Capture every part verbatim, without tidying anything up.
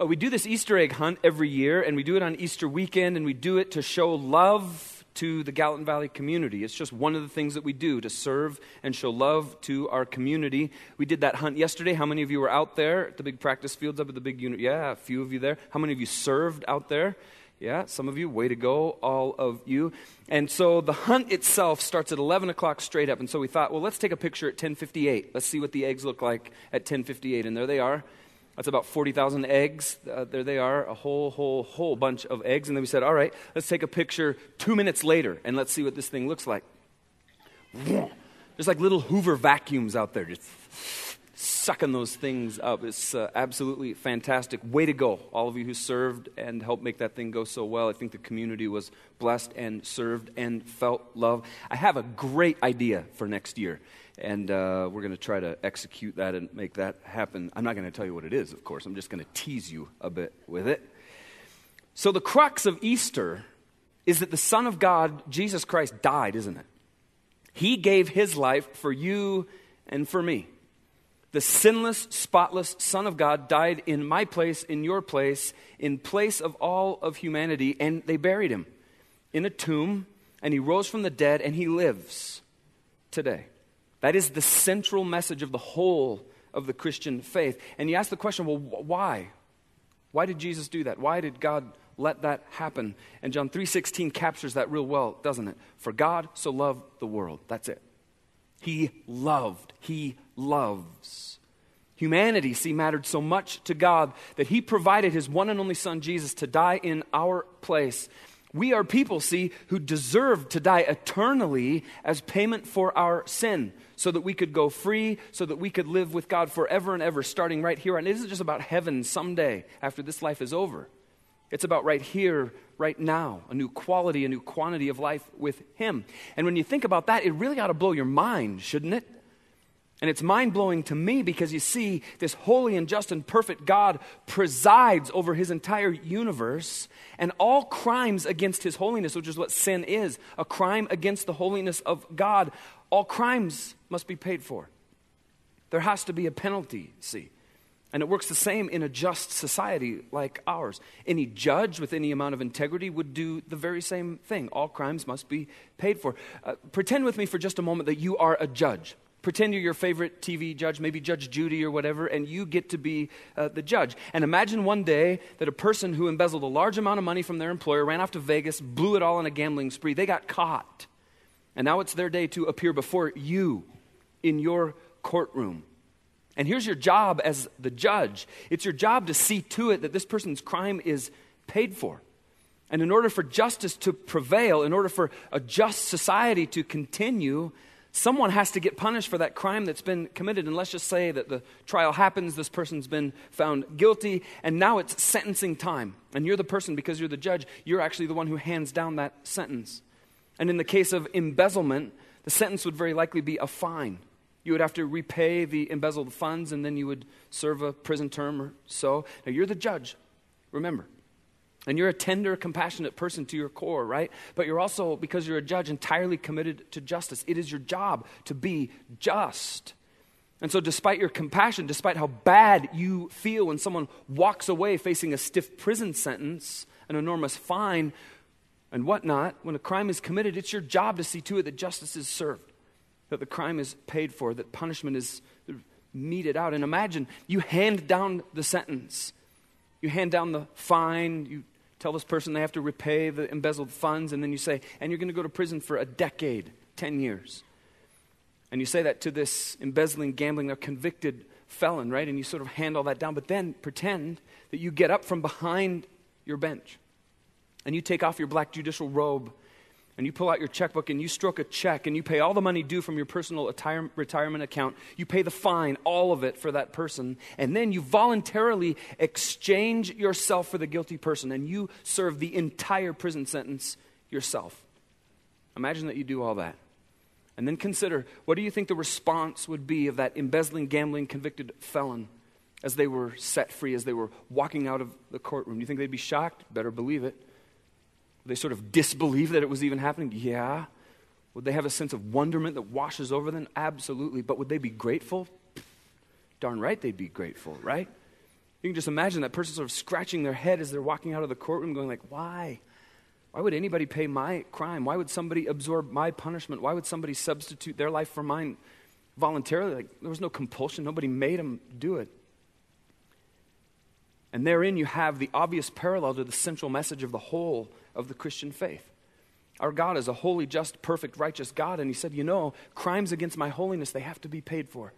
Uh, we do this Easter egg hunt every year, and we do it on Easter weekend, and we do it to show love to the Gallatin Valley community. It's just one of the things that we do, to serve and show love to our community. We did that hunt yesterday. How many of you were out there at the big practice fields up at the big unit? Yeah, a few of you there. How many of you served out there? Yeah, some of you, way to go, all of you. And so the hunt itself starts at eleven o'clock straight up. And so we thought, well, let's take a picture at ten fifty-eight. Let's see what the eggs look like at ten fifty-eight. And there they are. That's about forty thousand eggs. Uh, there they are, a whole, whole, whole bunch of eggs. And then we said, all right, let's take a picture two minutes later, and let's see what this thing looks like. There's like little Hoover vacuums out there just sucking those things up. It's uh, absolutely fantastic. Way to go, all of you who served and helped make that thing go so well. I think the community was blessed and served and felt love. I have a great idea for next year, and uh, we're going to try to execute that and make that happen. I'm not going to tell you what it is, of course. I'm just going to tease you a bit with it. So the crux of Easter is that the Son of God, Jesus Christ, died, isn't it? He gave his life for you and for me. The sinless, spotless Son of God died in my place, in your place, in place of all of humanity, and they buried him in a tomb, and he rose from the dead, and he lives today. That is the central message of the whole of the Christian faith. And you ask the question, well, why? Why did Jesus do that? Why did God let that happen? And John three sixteen captures that real well, doesn't it? For God so loved the world. That's it. He loved. He loves. Humanity, see, mattered so much to God that he provided his one and only Son, Jesus, to die in our place. We are people, see, who deserve to die eternally as payment for our sin so that we could go free, so that we could live with God forever and ever, starting right here. And it isn't just about heaven someday after this life is over. It's about right here, right now, a new quality, a new quantity of life with him. And when you think about that, it really ought to blow your mind, shouldn't it? And it's mind-blowing to me because, you see, this holy and just and perfect God presides over his entire universe, and all crimes against his holiness, which is what sin is, a crime against the holiness of God, all crimes must be paid for. There has to be a penalty, see. And it works the same in a just society like ours. Any judge with any amount of integrity would do the very same thing. All crimes must be paid for. Uh, pretend with me for just a moment that you are a judge. Pretend you're your favorite T V judge, maybe Judge Judy or whatever, and you get to be uh, the judge. And imagine one day that a person who embezzled a large amount of money from their employer, ran off to Vegas, blew it all in a gambling spree. They got caught. And now it's their day to appear before you in your courtroom. And here's your job as the judge. It's your job to see to it that this person's crime is paid for. And in order for justice to prevail, in order for a just society to continue, someone has to get punished for that crime that's been committed. And let's just say that the trial happens, this person's been found guilty, and now it's sentencing time. And you're the person, because you're the judge, you're actually the one who hands down that sentence. And in the case of embezzlement, the sentence would very likely be a fine. You would have to repay the embezzled funds, and then you would serve a prison term or so. Now, you're the judge, remember. And you're a tender, compassionate person to your core, right? But you're also, because you're a judge, entirely committed to justice. It is your job to be just. And so despite your compassion, despite how bad you feel when someone walks away facing a stiff prison sentence, an enormous fine, and whatnot, when a crime is committed, it's your job to see to it that justice is served, that the crime is paid for, that punishment is meted out. And imagine you hand down the sentence. You hand down the fine. You tell this person they have to repay the embezzled funds. And then you say, and you're going to go to prison for a decade, ten years. And you say that to this embezzling, gambling, they're convicted felon, right? And you sort of hand all that down. But then pretend that you get up from behind your bench. And you take off your black judicial robe. And you pull out your checkbook and you stroke a check and you pay all the money due from your personal retire- retirement account. You pay the fine, all of it, for that person. And then you voluntarily exchange yourself for the guilty person and you serve the entire prison sentence yourself. Imagine that you do all that. And then consider, what do you think the response would be of that embezzling, gambling, convicted felon as they were set free, as they were walking out of the courtroom? Do you think they'd be shocked? Better believe it. They sort of disbelieve that it was even happening? Yeah. Would they have a sense of wonderment that washes over them? Absolutely. But would they be grateful? Darn right they'd be grateful, right? You can just imagine that person sort of scratching their head as they're walking out of the courtroom going like, why? Why would anybody pay my crime? Why would somebody absorb my punishment? Why would somebody substitute their life for mine voluntarily? Like, there was no compulsion. Nobody made them do it. And therein you have the obvious parallel to the central message of the whole of the Christian faith. Our God is a holy, just, perfect, righteous God. And he said, you know, crimes against my holiness, they have to be paid for.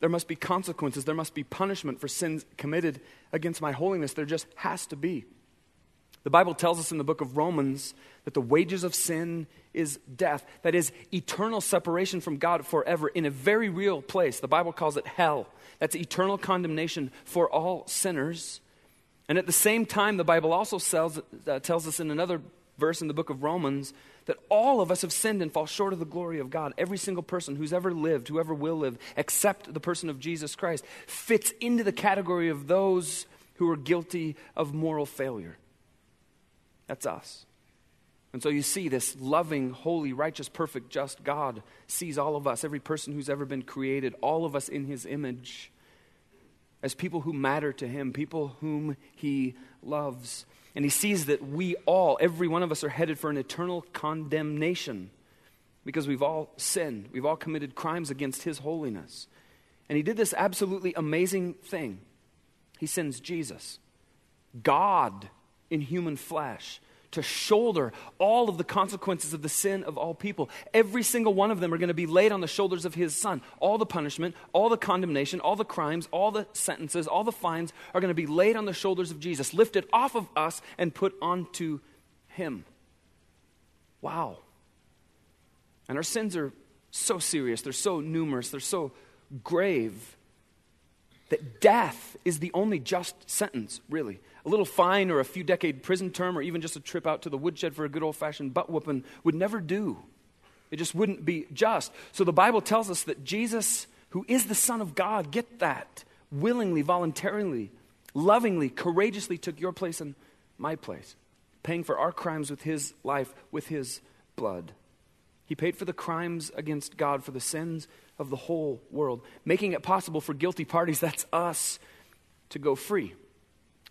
There must be consequences. There must be punishment for sins committed against my holiness. There just has to be. The Bible tells us in the book of Romans that the wages of sin is death. That is eternal separation from God forever in a very real place. The Bible calls it hell. That's eternal condemnation for all sinners. And at the same time, the Bible also sells, uh, tells us in another verse in the book of Romans that all of us have sinned and fall short of the glory of God. Every single person who's ever lived, whoever will live, except the person of Jesus Christ, fits into the category of those who are guilty of moral failure. That's us. And so you see, this loving, holy, righteous, perfect, just God sees all of us, every person who's ever been created, all of us in his image, as people who matter to him, people whom he loves. And he sees that we all, every one of us, are headed for an eternal condemnation because we've all sinned. We've all committed crimes against his holiness. And he did this absolutely amazing thing. He sends Jesus, God in human flesh, to shoulder all of the consequences of the sin of all people. Every single one of them are going to be laid on the shoulders of his son. All the punishment, all the condemnation, all the crimes, all the sentences, all the fines are going to be laid on the shoulders of Jesus, lifted off of us and put onto him. Wow. And our sins are so serious, they're so numerous, they're so grave, that death is the only just sentence, really. A little fine or a few decade prison term or even just a trip out to the woodshed for a good old-fashioned butt-whooping would never do. It just wouldn't be just. So the Bible tells us that Jesus, who is the Son of God, get that, willingly, voluntarily, lovingly, courageously took your place and my place, paying for our crimes with his life, with his blood. He paid for the crimes against God, for the sins of the whole world, making it possible for guilty parties, that's us, to go free,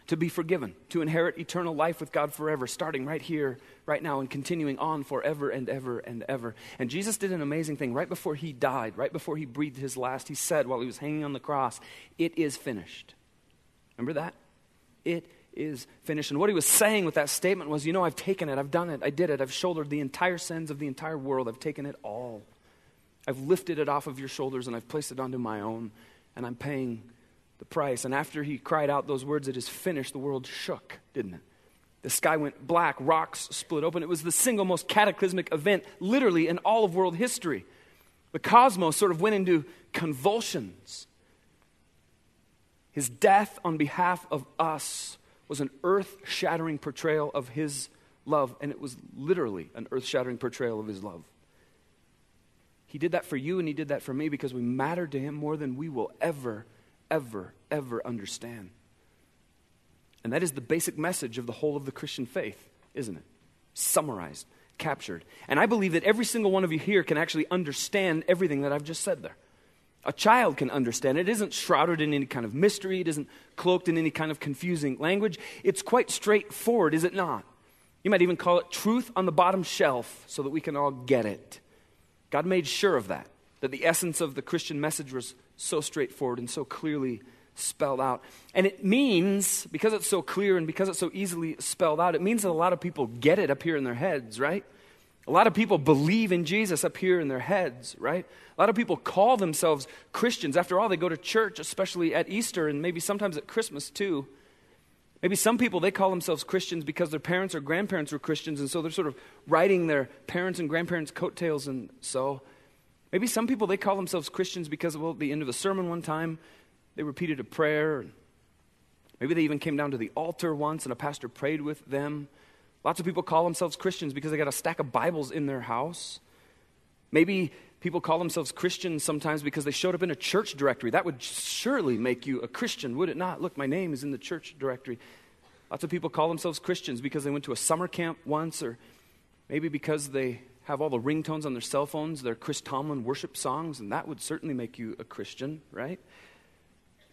to be forgiven, to inherit eternal life with God forever, starting right here, right now, and continuing on forever and ever and ever. And Jesus did an amazing thing. Right before he died, right before he breathed his last, he said while he was hanging on the cross, "It is finished." Remember that? It is finished. And what he was saying with that statement was, you know, I've taken it, I've done it, I did it, I've shouldered the entire sins of the entire world, I've taken it all. I've lifted it off of your shoulders and I've placed it onto my own, and I'm paying the price. And after he cried out those words, "It is finished," the world shook, didn't it? The sky went black, rocks split open. It was the single most cataclysmic event, literally, in all of world history. The cosmos sort of went into convulsions. His death on behalf of us was an earth-shattering portrayal of his love, and it was literally an earth-shattering portrayal of his love. He did that for you and he did that for me because we mattered to him more than we will ever, ever, ever understand. And that is the basic message of the whole of the Christian faith, isn't it? Summarized, captured. And I believe that every single one of you here can actually understand everything that I've just said there. A child can understand. It isn't shrouded in any kind of mystery. It isn't cloaked in any kind of confusing language. It's quite straightforward, is it not? You might even call it truth on the bottom shelf so that we can all get it. God made sure of that, that the essence of the Christian message was so straightforward and so clearly spelled out. And it means, because it's so clear and because it's so easily spelled out, it means that a lot of people get it up here in their heads, right? A lot of people believe in Jesus up here in their heads, right? A lot of people call themselves Christians. After all, they go to church, especially at Easter and maybe sometimes at Christmas too. Maybe some people, they call themselves Christians because their parents or grandparents were Christians, and so they're sort of riding their parents' and grandparents' coattails, and so. Maybe some people, they call themselves Christians because, well, at the end of a sermon one time, they repeated a prayer. Maybe they even came down to the altar once, and a pastor prayed with them. Lots of people call themselves Christians because they got a stack of Bibles in their house. Maybe people call themselves Christians sometimes because they showed up in a church directory. That would surely make you a Christian, would it not? Look, my name is in the church directory. Lots of people call themselves Christians because they went to a summer camp once, or maybe because they have all the ringtones on their cell phones, their Chris Tomlin worship songs, and that would certainly make you a Christian, right?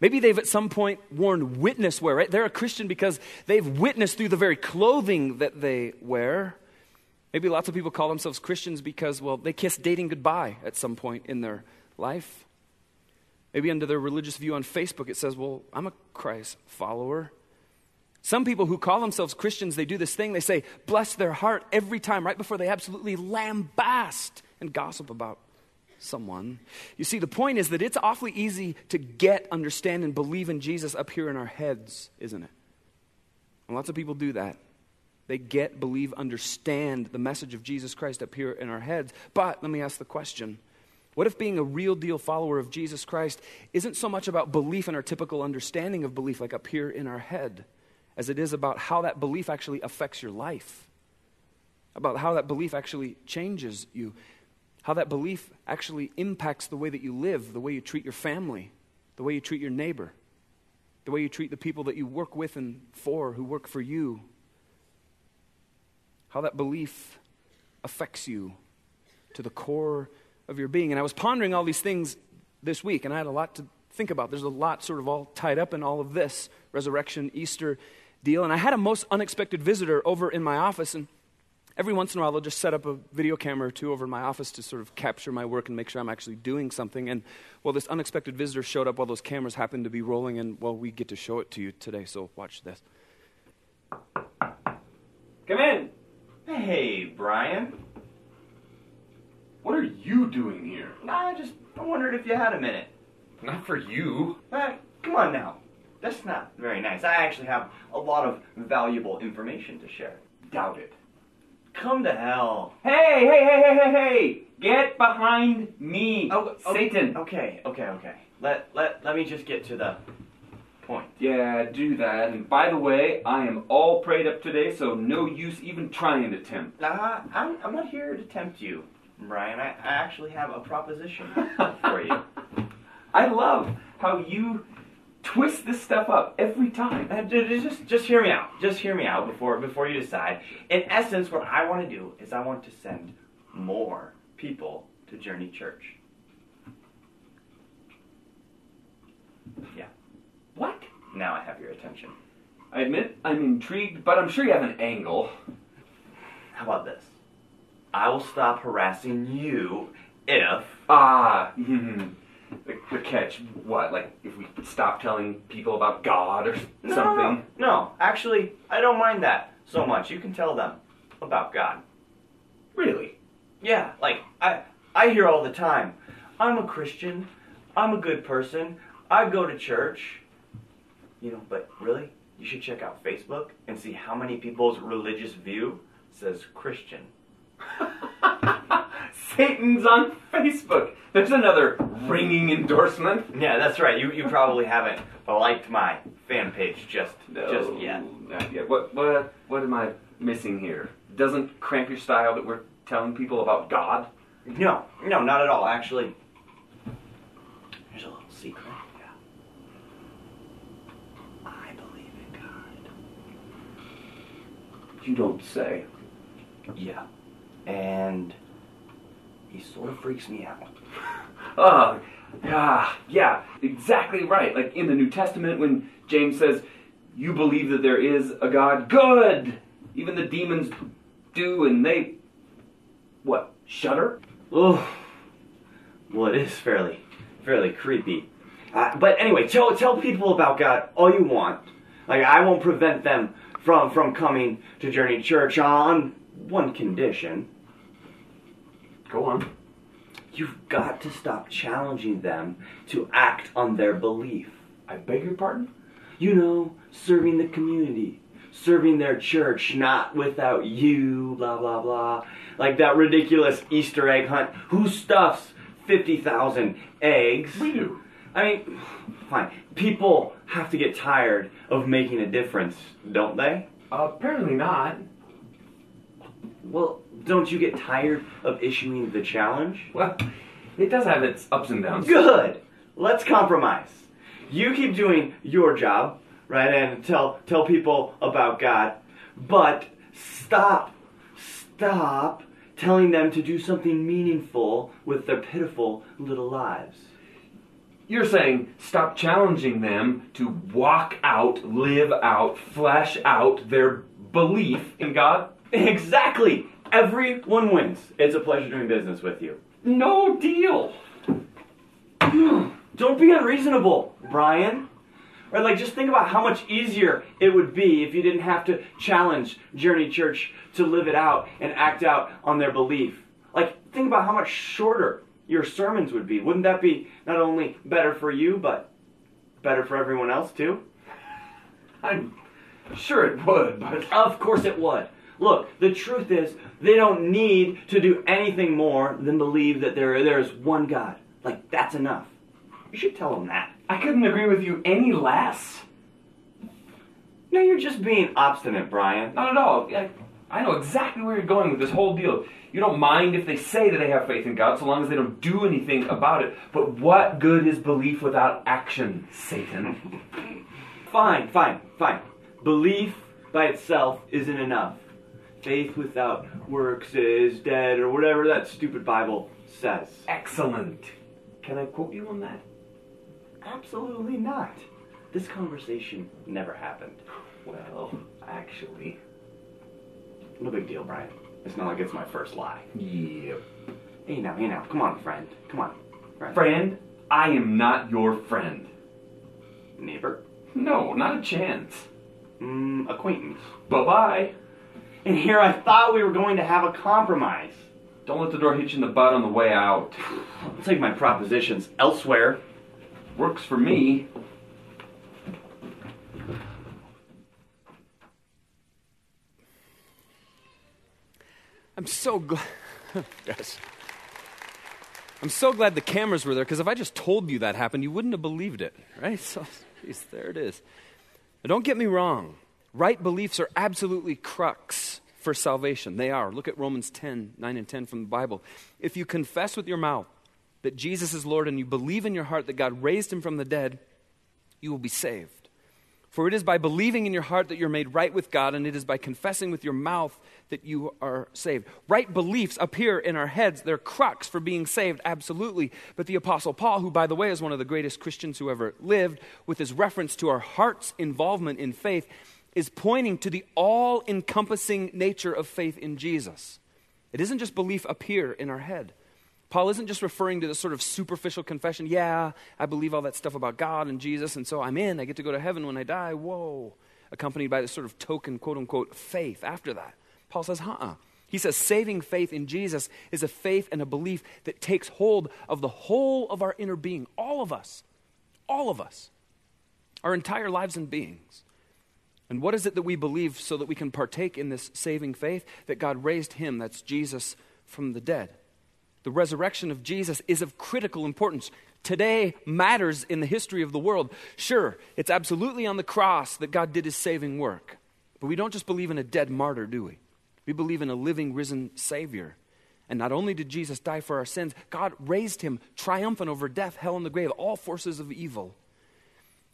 Maybe they've at some point worn witness wear, right? They're a Christian because they've witnessed through the very clothing that they wear. Maybe lots of people call themselves Christians because, well, they kissed dating goodbye at some point in their life. Maybe under their religious view on Facebook, it says, well, I'm a Christ follower. Some people who call themselves Christians, they do this thing. They say, bless their heart every time, right before they absolutely lambaste and gossip about someone. You see, the point is that it's awfully easy to get, understand, and believe in Jesus up here in our heads, isn't it? And lots of people do that. They get, believe, understand the message of Jesus Christ up here in our heads. But let me ask the question, what if being a real deal follower of Jesus Christ isn't so much about belief and our typical understanding of belief like up here in our head, as it is about how that belief actually affects your life, about how that belief actually changes you, how that belief actually impacts the way that you live, the way you treat your family, the way you treat your neighbor, the way you treat the people that you work with and for, who work for you, how that belief affects you to the core of your being. And I was pondering all these things this week, and I had a lot to think about. There's a lot sort of all tied up in all of this resurrection, Easter deal. And I had a most unexpected visitor over in my office, and every once in a while, they'll just set up a video camera or two over in my office to sort of capture my work and make sure I'm actually doing something. And, well, this unexpected visitor showed up while those cameras happened to be rolling, and, well, we get to show it to you today, so watch this. Come in. Hey, Brian. What are you doing here? I just wondered if you had a minute. Not for you. Uh, come on now. That's not very nice. I actually have a lot of valuable information to share. Doubt it. Come to hell. Hey, hey, hey, hey, hey, hey! Get behind me, oh, oh, Satan. Okay, okay, okay. Let, let, let me just get to the point. Yeah, do that. And by the way, I am all prayed up today, so no use even trying to tempt. Uh, I'm, I'm not here to tempt you, Brian. I, I actually have a proposition for you. I love how you twist this stuff up every time. Just, just hear me out. Just hear me out before, before you decide. In essence, what I want to do is I want to send more people to Journey Church. Yeah. What? Now I have your attention. I admit I'm intrigued, but I'm sure you have an angle. How about this? I will stop harassing you if... Ah, mm-hmm. The, the catch, what, like, if we stop telling people about God or no, something? No, no, actually, I don't mind that so much. You can tell them about God. Really? Yeah, like, I, I hear all the time, I'm a Christian, I'm a good person, I go to church. You know, but really, you should check out Facebook and see how many people's religious view says Christian. Satan's on Facebook. There's another ringing endorsement. Yeah, that's right. You you probably haven't liked my fan page just no, just yet. Not yet. What what what am I missing here? Doesn't cramp your style that we're telling people about God? No, no, not at all. Actually, here's a little secret. Yeah. I believe in God. You don't say. Yeah, and he sort of freaks me out. Oh, yeah, yeah, exactly right. Like in the New Testament when James says, you believe that there is a God. Good! Even the demons do, and they, what, shudder? Oh, well, it is fairly, fairly creepy. Uh, but anyway, tell, tell people about God all you want. Like, I won't prevent them from, from coming to Journey Church on one condition. Go on. You've got to stop challenging them to act on their belief. I beg your pardon? You know, serving the community, serving their church, not without you, blah, blah, blah. Like that ridiculous Easter egg hunt. Who stuffs fifty thousand eggs? We do. I mean, fine. People have to get tired of making a difference, don't they? Uh, apparently not. Well, don't you get tired of issuing the challenge? Well, it does have its ups and downs. Good! Let's compromise. You keep doing your job, right, and tell tell people about God, but stop, stop telling them to do something meaningful with their pitiful little lives. You're saying stop challenging them to walk out, live out, flesh out their belief in God? Exactly! Everyone wins. It's a pleasure doing business with you. No deal! Don't be unreasonable, Brian. Right, like, just think about how much easier it would be if you didn't have to challenge Journey Church to live it out and act out on their belief. Like, think about how much shorter your sermons would be. Wouldn't that be not only better for you, but better for everyone else, too? I'm sure it would, but... Of course it would. Look, the truth is, they don't need to do anything more than believe that there, there is one God. Like, that's enough. You should tell them that. I couldn't agree with you any less. No, you're just being obstinate, Brian. Not at all. I, I know exactly where you're going with this whole deal. You don't mind if they say that they have faith in God, so long as they don't do anything about it. But what good is belief without action, Satan? Fine, fine, fine. Belief by itself isn't enough. Faith without works is dead, or whatever that stupid Bible says. Excellent. Can I quote you on that? Absolutely not. This conversation never happened. Well, actually... No big deal, Brian. It's not like it's my first lie. Yep. Hey now, hey now. Come on, friend. Come on, friend. Friend? I am not your friend. Neighbor? No, not a chance. Mm, acquaintance. Bye-bye. And here I thought we were going to have a compromise. Don't let the door hit you in the butt on the way out. I'll take my propositions elsewhere. Works for me. I'm so glad... yes. I'm so glad the cameras were there, because if I just told you that happened, you wouldn't have believed it, right? So, geez, there it is. Now, don't get me wrong. Right beliefs are absolutely crux for salvation. They are. Look at Romans ten, nine and ten from the Bible. If you confess with your mouth that Jesus is Lord and you believe in your heart that God raised him from the dead, you will be saved. For it is by believing in your heart that you're made right with God, and it is by confessing with your mouth that you are saved. Right beliefs appear in our heads. They're crux for being saved, absolutely. But the Apostle Paul, who, by the way, is one of the greatest Christians who ever lived, with his reference to our heart's involvement in faith, is pointing to the all-encompassing nature of faith in Jesus. It isn't just belief appear in our head. Paul isn't just referring to this sort of superficial confession, yeah, I believe all that stuff about God and Jesus, and so I'm in, I get to go to heaven when I die, whoa, accompanied by this sort of token, quote-unquote, faith after that. Paul says, uh-uh. He says saving faith in Jesus is a faith and a belief that takes hold of the whole of our inner being, all of us, all of us, our entire lives and beings. And what is it that we believe so that we can partake in this saving faith? That God raised him, that's Jesus, from the dead. The resurrection of Jesus is of critical importance. Today matters in the history of the world. Sure, it's absolutely on the cross that God did his saving work. But we don't just believe in a dead martyr, do we? We believe in a living, risen Savior. And not only did Jesus die for our sins, God raised him triumphant over death, hell, and the grave, all forces of evil.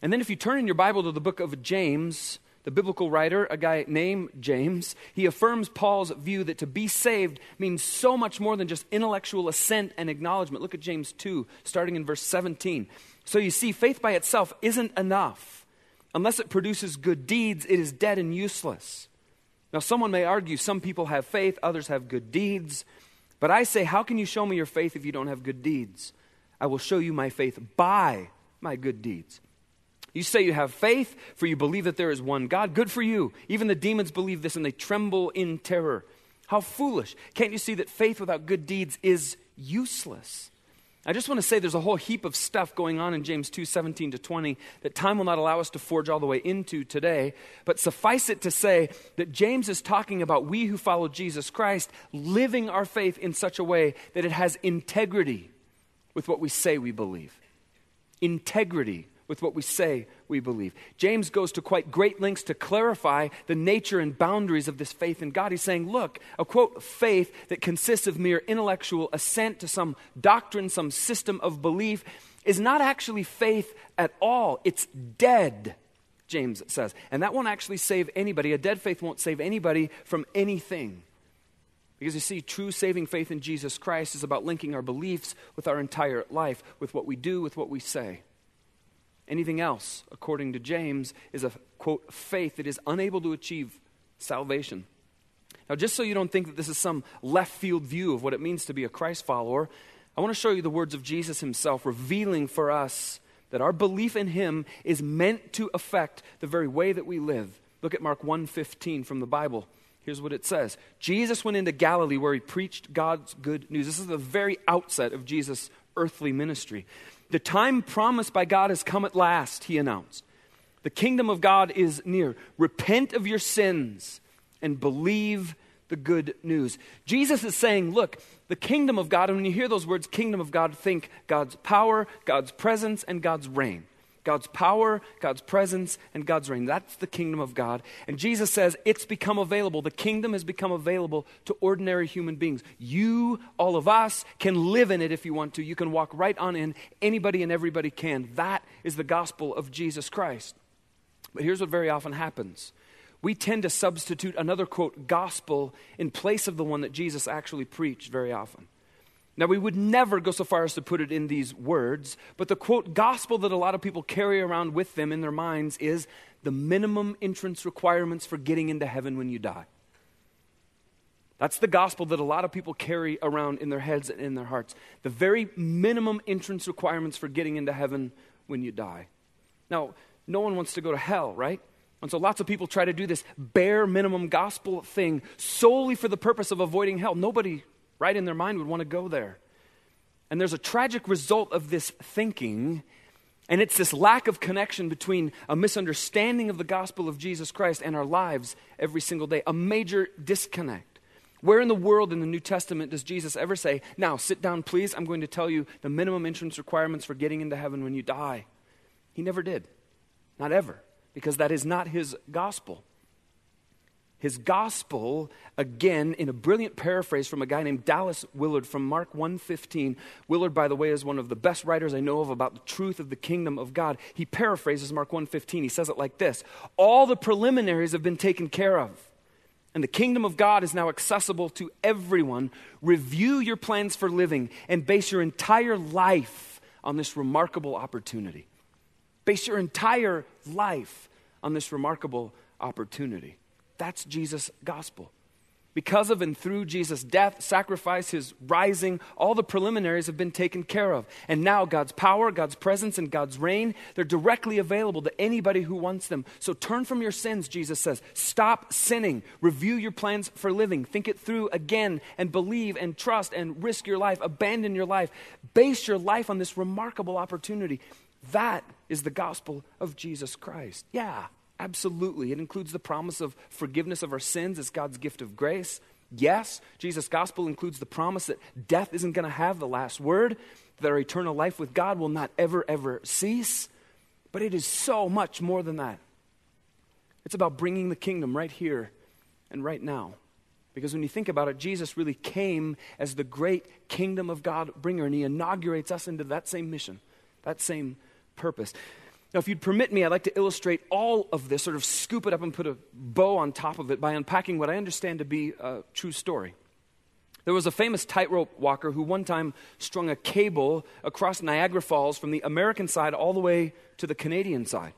And then if you turn in your Bible to the book of James... The biblical writer, a guy named James, he affirms Paul's view that to be saved means so much more than just intellectual assent and acknowledgement. Look at James two, starting in verse seventeen. So you see, faith by itself isn't enough. Unless it produces good deeds, it is dead and useless. Now, someone may argue some people have faith, others have good deeds. But I say, how can you show me your faith if you don't have good deeds? I will show you my faith by my good deeds. You say you have faith, for you believe that there is one God. Good for you. Even the demons believe this and they tremble in terror. How foolish. Can't you see that faith without good deeds is useless? I just want to say there's a whole heap of stuff going on in James two, seventeen to twenty that time will not allow us to forge all the way into today. But suffice it to say that James is talking about we who follow Jesus Christ living our faith in such a way that it has integrity with what we say we believe. Integrity with what we say we believe. James goes to quite great lengths to clarify the nature and boundaries of this faith in God. He's saying, look, a quote, faith that consists of mere intellectual assent to some doctrine, some system of belief, is not actually faith at all. It's dead, James says. And that won't actually save anybody. A dead faith won't save anybody from anything. Because you see, true saving faith in Jesus Christ is about linking our beliefs with our entire life, with what we do, with what we say. Anything else, according to James, is a, quote, faith that is unable to achieve salvation. Now, just so you don't think that this is some left field view of what it means to be a Christ follower, I want to show you the words of Jesus himself revealing for us that our belief in him is meant to affect the very way that we live. Look at Mark one fifteen from the Bible. Here's what it says. Jesus went into Galilee where he preached God's good news. This is the very outset of Jesus' earthly ministry. The time promised by God has come at last, he announced. The kingdom of God is near. Repent of your sins and believe the good news. Jesus is saying, look, the kingdom of God, and when you hear those words, kingdom of God, think God's power, God's presence, and God's reign. God's power, God's presence, and God's reign. That's the kingdom of God. And Jesus says it's become available. The kingdom has become available to ordinary human beings. You, all of us, can live in it if you want to. You can walk right on in. Anybody and everybody can. That is the gospel of Jesus Christ. But here's what very often happens. We tend to substitute another, quote, gospel in place of the one that Jesus actually preached very often. Now, we would never go so far as to put it in these words, but the, quote, gospel that a lot of people carry around with them in their minds is the minimum entrance requirements for getting into heaven when you die. That's the gospel that a lot of people carry around in their heads and in their hearts. The very minimum entrance requirements for getting into heaven when you die. Now, no one wants to go to hell, right? And so lots of people try to do this bare minimum gospel thing solely for the purpose of avoiding hell. Nobody right in their mind would want to go there. And there's a tragic result of this thinking, and it's this lack of connection between a misunderstanding of the gospel of Jesus Christ and our lives every single day, a major disconnect. Where in the world in the New Testament does Jesus ever say, now sit down please, I'm going to tell you the minimum entrance requirements for getting into heaven when you die? He never did, not ever, because that is not his gospel. His gospel, again, in a brilliant paraphrase from a guy named Dallas Willard from Mark one fifteen. Willard, by the way, is one of the best writers I know of about the truth of the kingdom of God. He paraphrases Mark one fifteen. He says it like this. All the preliminaries have been taken care of, and the kingdom of God is now accessible to everyone. Review your plans for living and base your entire life on this remarkable opportunity. Base your entire life on this remarkable opportunity. That's Jesus' gospel. Because of and through Jesus' death, sacrifice, his rising, all the preliminaries have been taken care of. And now God's power, God's presence, and God's reign, they're directly available to anybody who wants them. So turn from your sins, Jesus says. Stop sinning. Review your plans for living. Think it through again and believe and trust and risk your life. Abandon your life. Base your life on this remarkable opportunity. That is the gospel of Jesus Christ. Yeah. Absolutely. It includes the promise of forgiveness of our sins as God's gift of grace. Yes, Jesus' gospel includes the promise that death isn't going to have the last word, that our eternal life with God will not ever, ever cease. But it is so much more than that. It's about bringing the kingdom right here and right now. Because when you think about it, Jesus really came as the great kingdom of God bringer, and he inaugurates us into that same mission, that same purpose. Now, if you'd permit me, I'd like to illustrate all of this, sort of scoop it up and put a bow on top of it by unpacking what I understand to be a true story. There was a famous tightrope walker who one time strung a cable across Niagara Falls from the American side all the way to the Canadian side.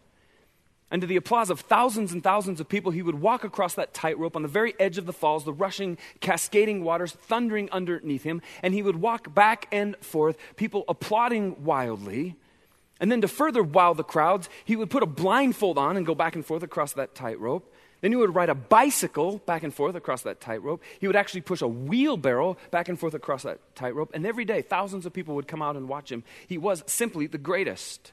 And to the applause of thousands and thousands of people, he would walk across that tightrope on the very edge of the falls, the rushing, cascading waters thundering underneath him, and he would walk back and forth, people applauding wildly. And then to further wow the crowds, he would put a blindfold on and go back and forth across that tightrope. Then he would ride a bicycle back and forth across that tightrope. He would actually push a wheelbarrow back and forth across that tightrope. And every day, thousands of people would come out and watch him. He was simply the greatest.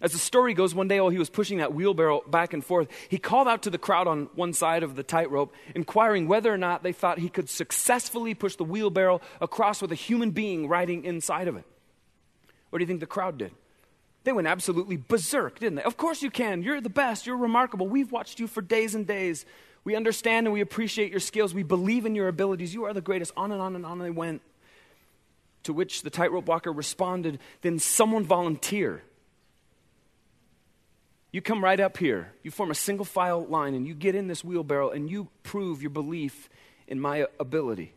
As the story goes, one day while he was pushing that wheelbarrow back and forth, he called out to the crowd on one side of the tightrope, inquiring whether or not they thought he could successfully push the wheelbarrow across with a human being riding inside of it. What do you think the crowd did? They went absolutely berserk, didn't they? Of course you can. You're the best. You're remarkable. We've watched you for days and days. We understand and we appreciate your skills. We believe in your abilities. You are the greatest. On and on and on they went. To which the tightrope walker responded, then someone volunteer. You come right up here. You form a single file line and you get in this wheelbarrow and you prove your belief in my ability.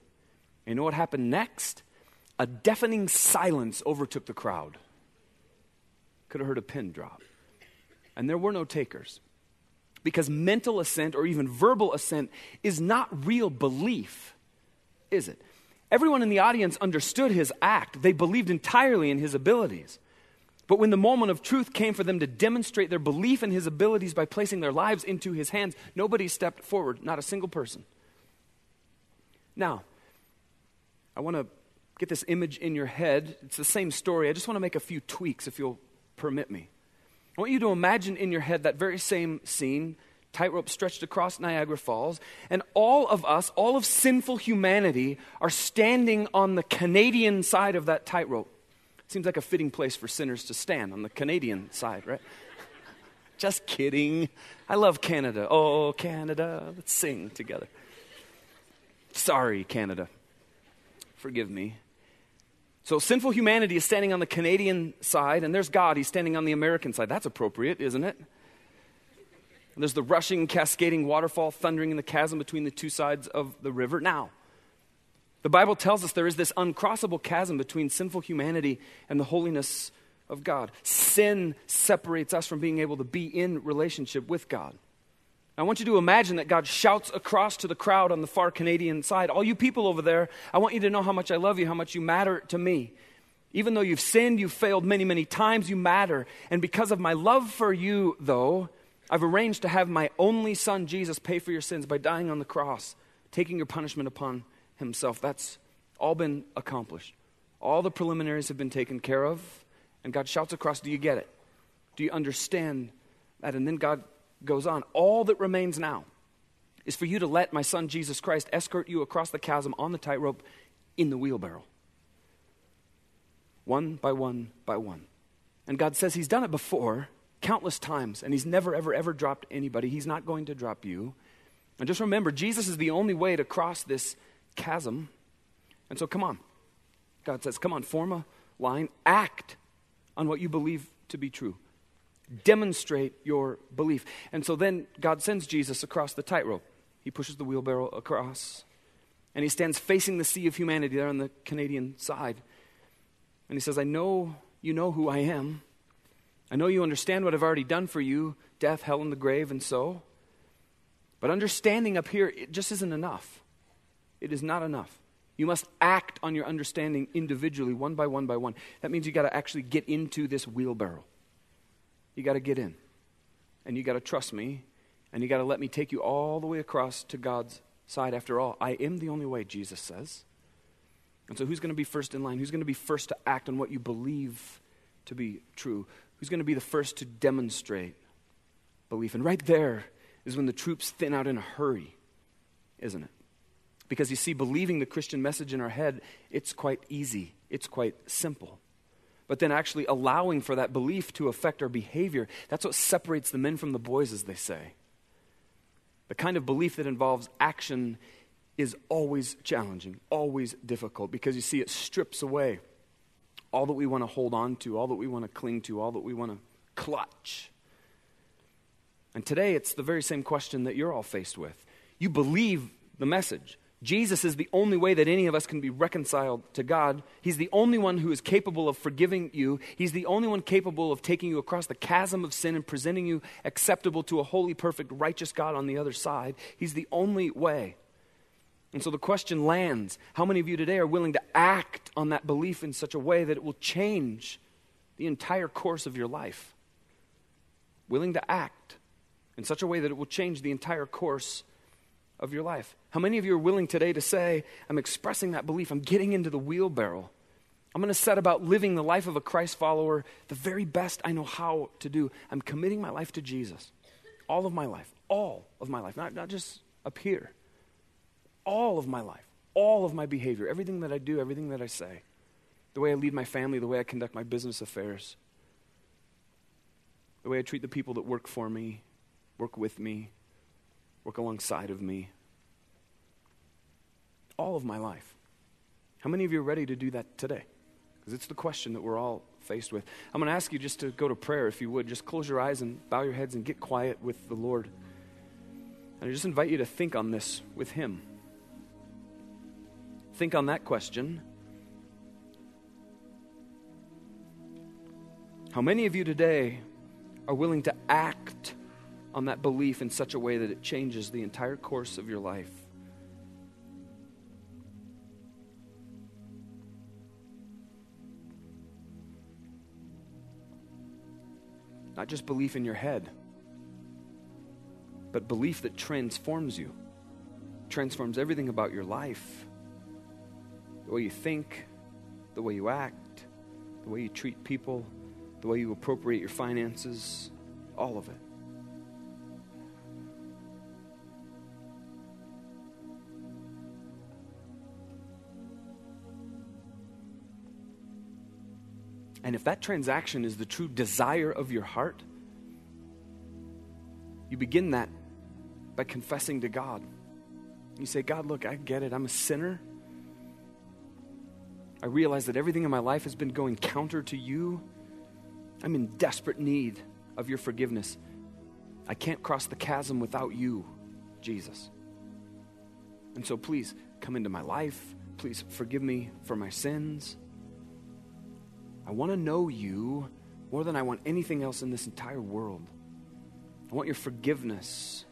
You know what happened next? A deafening silence overtook the crowd. Could have heard a pin drop. And there were no takers. Because mental assent or even verbal assent is not real belief, is it? Everyone in the audience understood his act. They believed entirely in his abilities. But when the moment of truth came for them to demonstrate their belief in his abilities by placing their lives into his hands, nobody stepped forward, not a single person. Now, I want to get this image in your head. It's the same story. I just want to make a few tweaks, if you'll permit me. I want you to imagine in your head that very same scene, tightrope stretched across Niagara Falls, and all of us, all of sinful humanity, are standing on the Canadian side of that tightrope. Seems like a fitting place for sinners to stand, on the Canadian side, right? Just kidding. I love Canada. Oh, Canada, let's sing together. Sorry, Canada. Forgive me. So sinful humanity is standing on the Canadian side, and there's God. He's standing on the American side. That's appropriate, isn't it? And there's the rushing, cascading waterfall thundering in the chasm between the two sides of the river. Now, the Bible tells us there is this uncrossable chasm between sinful humanity and the holiness of God. Sin separates us from being able to be in relationship with God. I want you to imagine that God shouts across to the crowd on the far Canadian side, "All you people over there, I want you to know how much I love you, how much you matter to me. Even though you've sinned, you've failed many, many times, you matter. And because of my love for you, though, I've arranged to have my only son, Jesus, pay for your sins by dying on the cross, taking your punishment upon himself." That's all been accomplished. All the preliminaries have been taken care of, and God shouts across, "Do you get it? Do you understand that?" And then God goes on. "All that remains now is for you to let my son Jesus Christ escort you across the chasm on the tightrope in the wheelbarrow." One by one by one. And God says he's done it before, countless times, and he's never, ever, ever dropped anybody. He's not going to drop you. And just remember, Jesus is the only way to cross this chasm. And so come on. God says, come on, form a line. Act on what you believe to be true. Demonstrate your belief. And so then God sends Jesus across the tightrope. He pushes the wheelbarrow across, and he stands facing the sea of humanity there on the Canadian side. And he says, "I know you know who I am. I know you understand what I've already done for you, death, hell, and the grave, and so. But understanding up here, it just isn't enough. It is not enough. You must act on your understanding individually, one by one by one." That means you got to actually get into this wheelbarrow. You got to get in. And you got to trust me. And you got to let me take you all the way across to God's side. After all, I am the only way, Jesus says. And so who's going to be first in line? Who's going to be first to act on what you believe to be true? Who's going to be the first to demonstrate belief? And right there is when the troops thin out in a hurry, isn't it? Because you see, believing the Christian message in our head, it's quite easy. It's quite simple. But then actually allowing for that belief to affect our behavior, that's what separates the men from the boys, as they say. The kind of belief that involves action is always challenging, always difficult, because you see, it strips away all that we want to hold on to, all that we want to cling to, all that we want to clutch. And today, it's the very same question that you're all faced with. You believe the message. Jesus is the only way that any of us can be reconciled to God. He's the only one who is capable of forgiving you. He's the only one capable of taking you across the chasm of sin and presenting you acceptable to a holy, perfect, righteous God on the other side. He's the only way. And so the question lands, how many of you today are willing to act on that belief in such a way that it will change the entire course of your life? Willing to act in such a way that it will change the entire course of your life. How many of you are willing today to say, I'm expressing that belief, I'm getting into the wheelbarrow. I'm going to set about living the life of a Christ follower the very best I know how to do. I'm committing my life to Jesus. All of my life. All of my life. Not, not just up here. All of my life. All of my behavior. Everything that I do, everything that I say. The way I lead my family, the way I conduct my business affairs. The way I treat the people that work for me, work with me, work alongside of me. All of my life. How many of you are ready to do that today? Because it's the question that we're all faced with. I'm going to ask you just to go to prayer, if you would. Just close your eyes and bow your heads and get quiet with the Lord. And I just invite you to think on this with him. Think on that question. How many of you today are willing to act on that belief in such a way that it changes the entire course of your life? Not just belief in your head, but belief that transforms you, transforms everything about your life, the way you think, the way you act, the way you treat people, the way you appropriate your finances, all of it. And if that transaction is the true desire of your heart, you begin that by confessing to God. You say, God, look, I get it. I'm a sinner. I realize that everything in my life has been going counter to you. I'm in desperate need of your forgiveness. I can't cross the chasm without you, Jesus. And so please come into my life. Please forgive me for my sins. I want to know you more than I want anything else in this entire world. I want your forgiveness.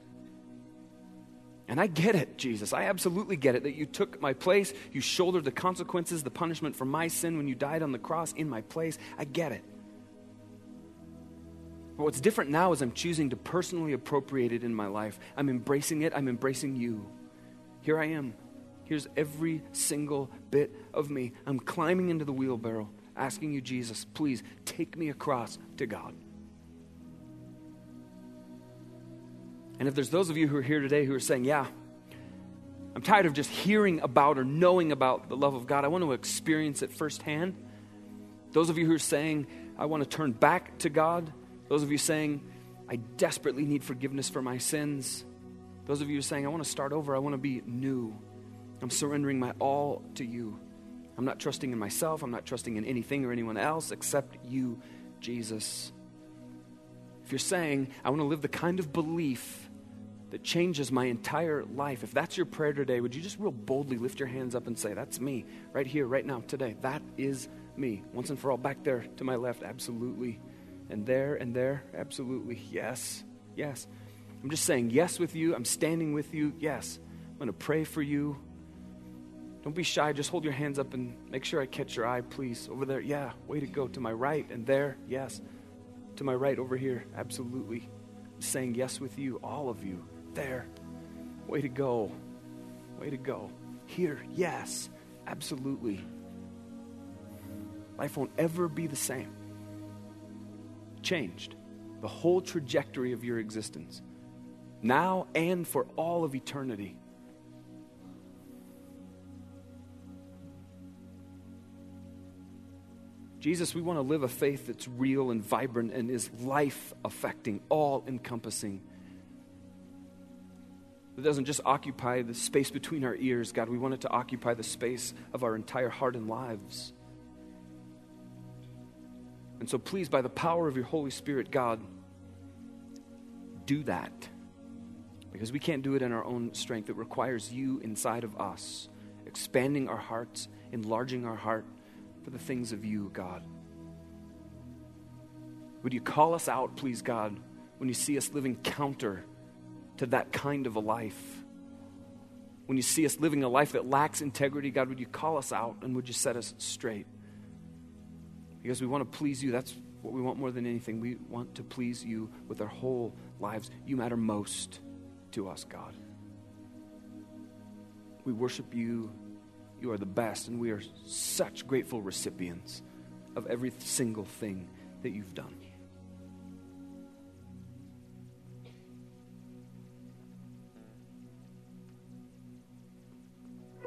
And I get it, Jesus. I absolutely get it that you took my place. You shouldered the consequences, the punishment for my sin when you died on the cross in my place. I get it. But what's different now is I'm choosing to personally appropriate it in my life. I'm embracing it. I'm embracing you. Here I am. Here's every single bit of me. I'm climbing into the wheelbarrow, asking you, Jesus, please take me across to God. And if there's those of you who are here today who are saying, yeah, I'm tired of just hearing about or knowing about the love of God, I want to experience it firsthand. Those of you who are saying, I want to turn back to God. Those of you saying, I desperately need forgiveness for my sins. Those of you saying, I want to start over. I want to be new. I'm surrendering my all to you. I'm not trusting in myself. I'm not trusting in anything or anyone else except you, Jesus. If you're saying, I want to live the kind of belief that changes my entire life, if that's your prayer today, would you just real boldly lift your hands up and say, that's me, right here, right now, today. That is me. Once and for all, back there to my left, absolutely. And there and there, absolutely. Yes, yes. I'm just saying yes with you. I'm standing with you. Yes. I'm going to pray for you. Don't be shy. Just hold your hands up and make sure I catch your eye, please. Over there. Yeah. Way to go. To my right and there. Yes. To my right over here. Absolutely. I'm saying yes with you. All of you. There. Way to go. Way to go. Here. Yes. Absolutely. Life won't ever be the same. Changed. The whole trajectory of your existence. Now and for all of eternity. Jesus, we want to live a faith that's real and vibrant and is life-affecting, all-encompassing. It doesn't just occupy the space between our ears, God. We want it to occupy the space of our entire heart and lives. And so please, by the power of your Holy Spirit, God, do that. Because we can't do it in our own strength. It requires you inside of us, expanding our hearts, enlarging our heart, for the things of you, God. Would you call us out, please, God, when you see us living counter to that kind of a life? When you see us living a life that lacks integrity, God, would you call us out and would you set us straight? Because we want to please you. That's what we want more than anything. We want to please you with our whole lives. You matter most to us, God. We worship you. You are the best, and we are such grateful recipients of every single thing that you've done.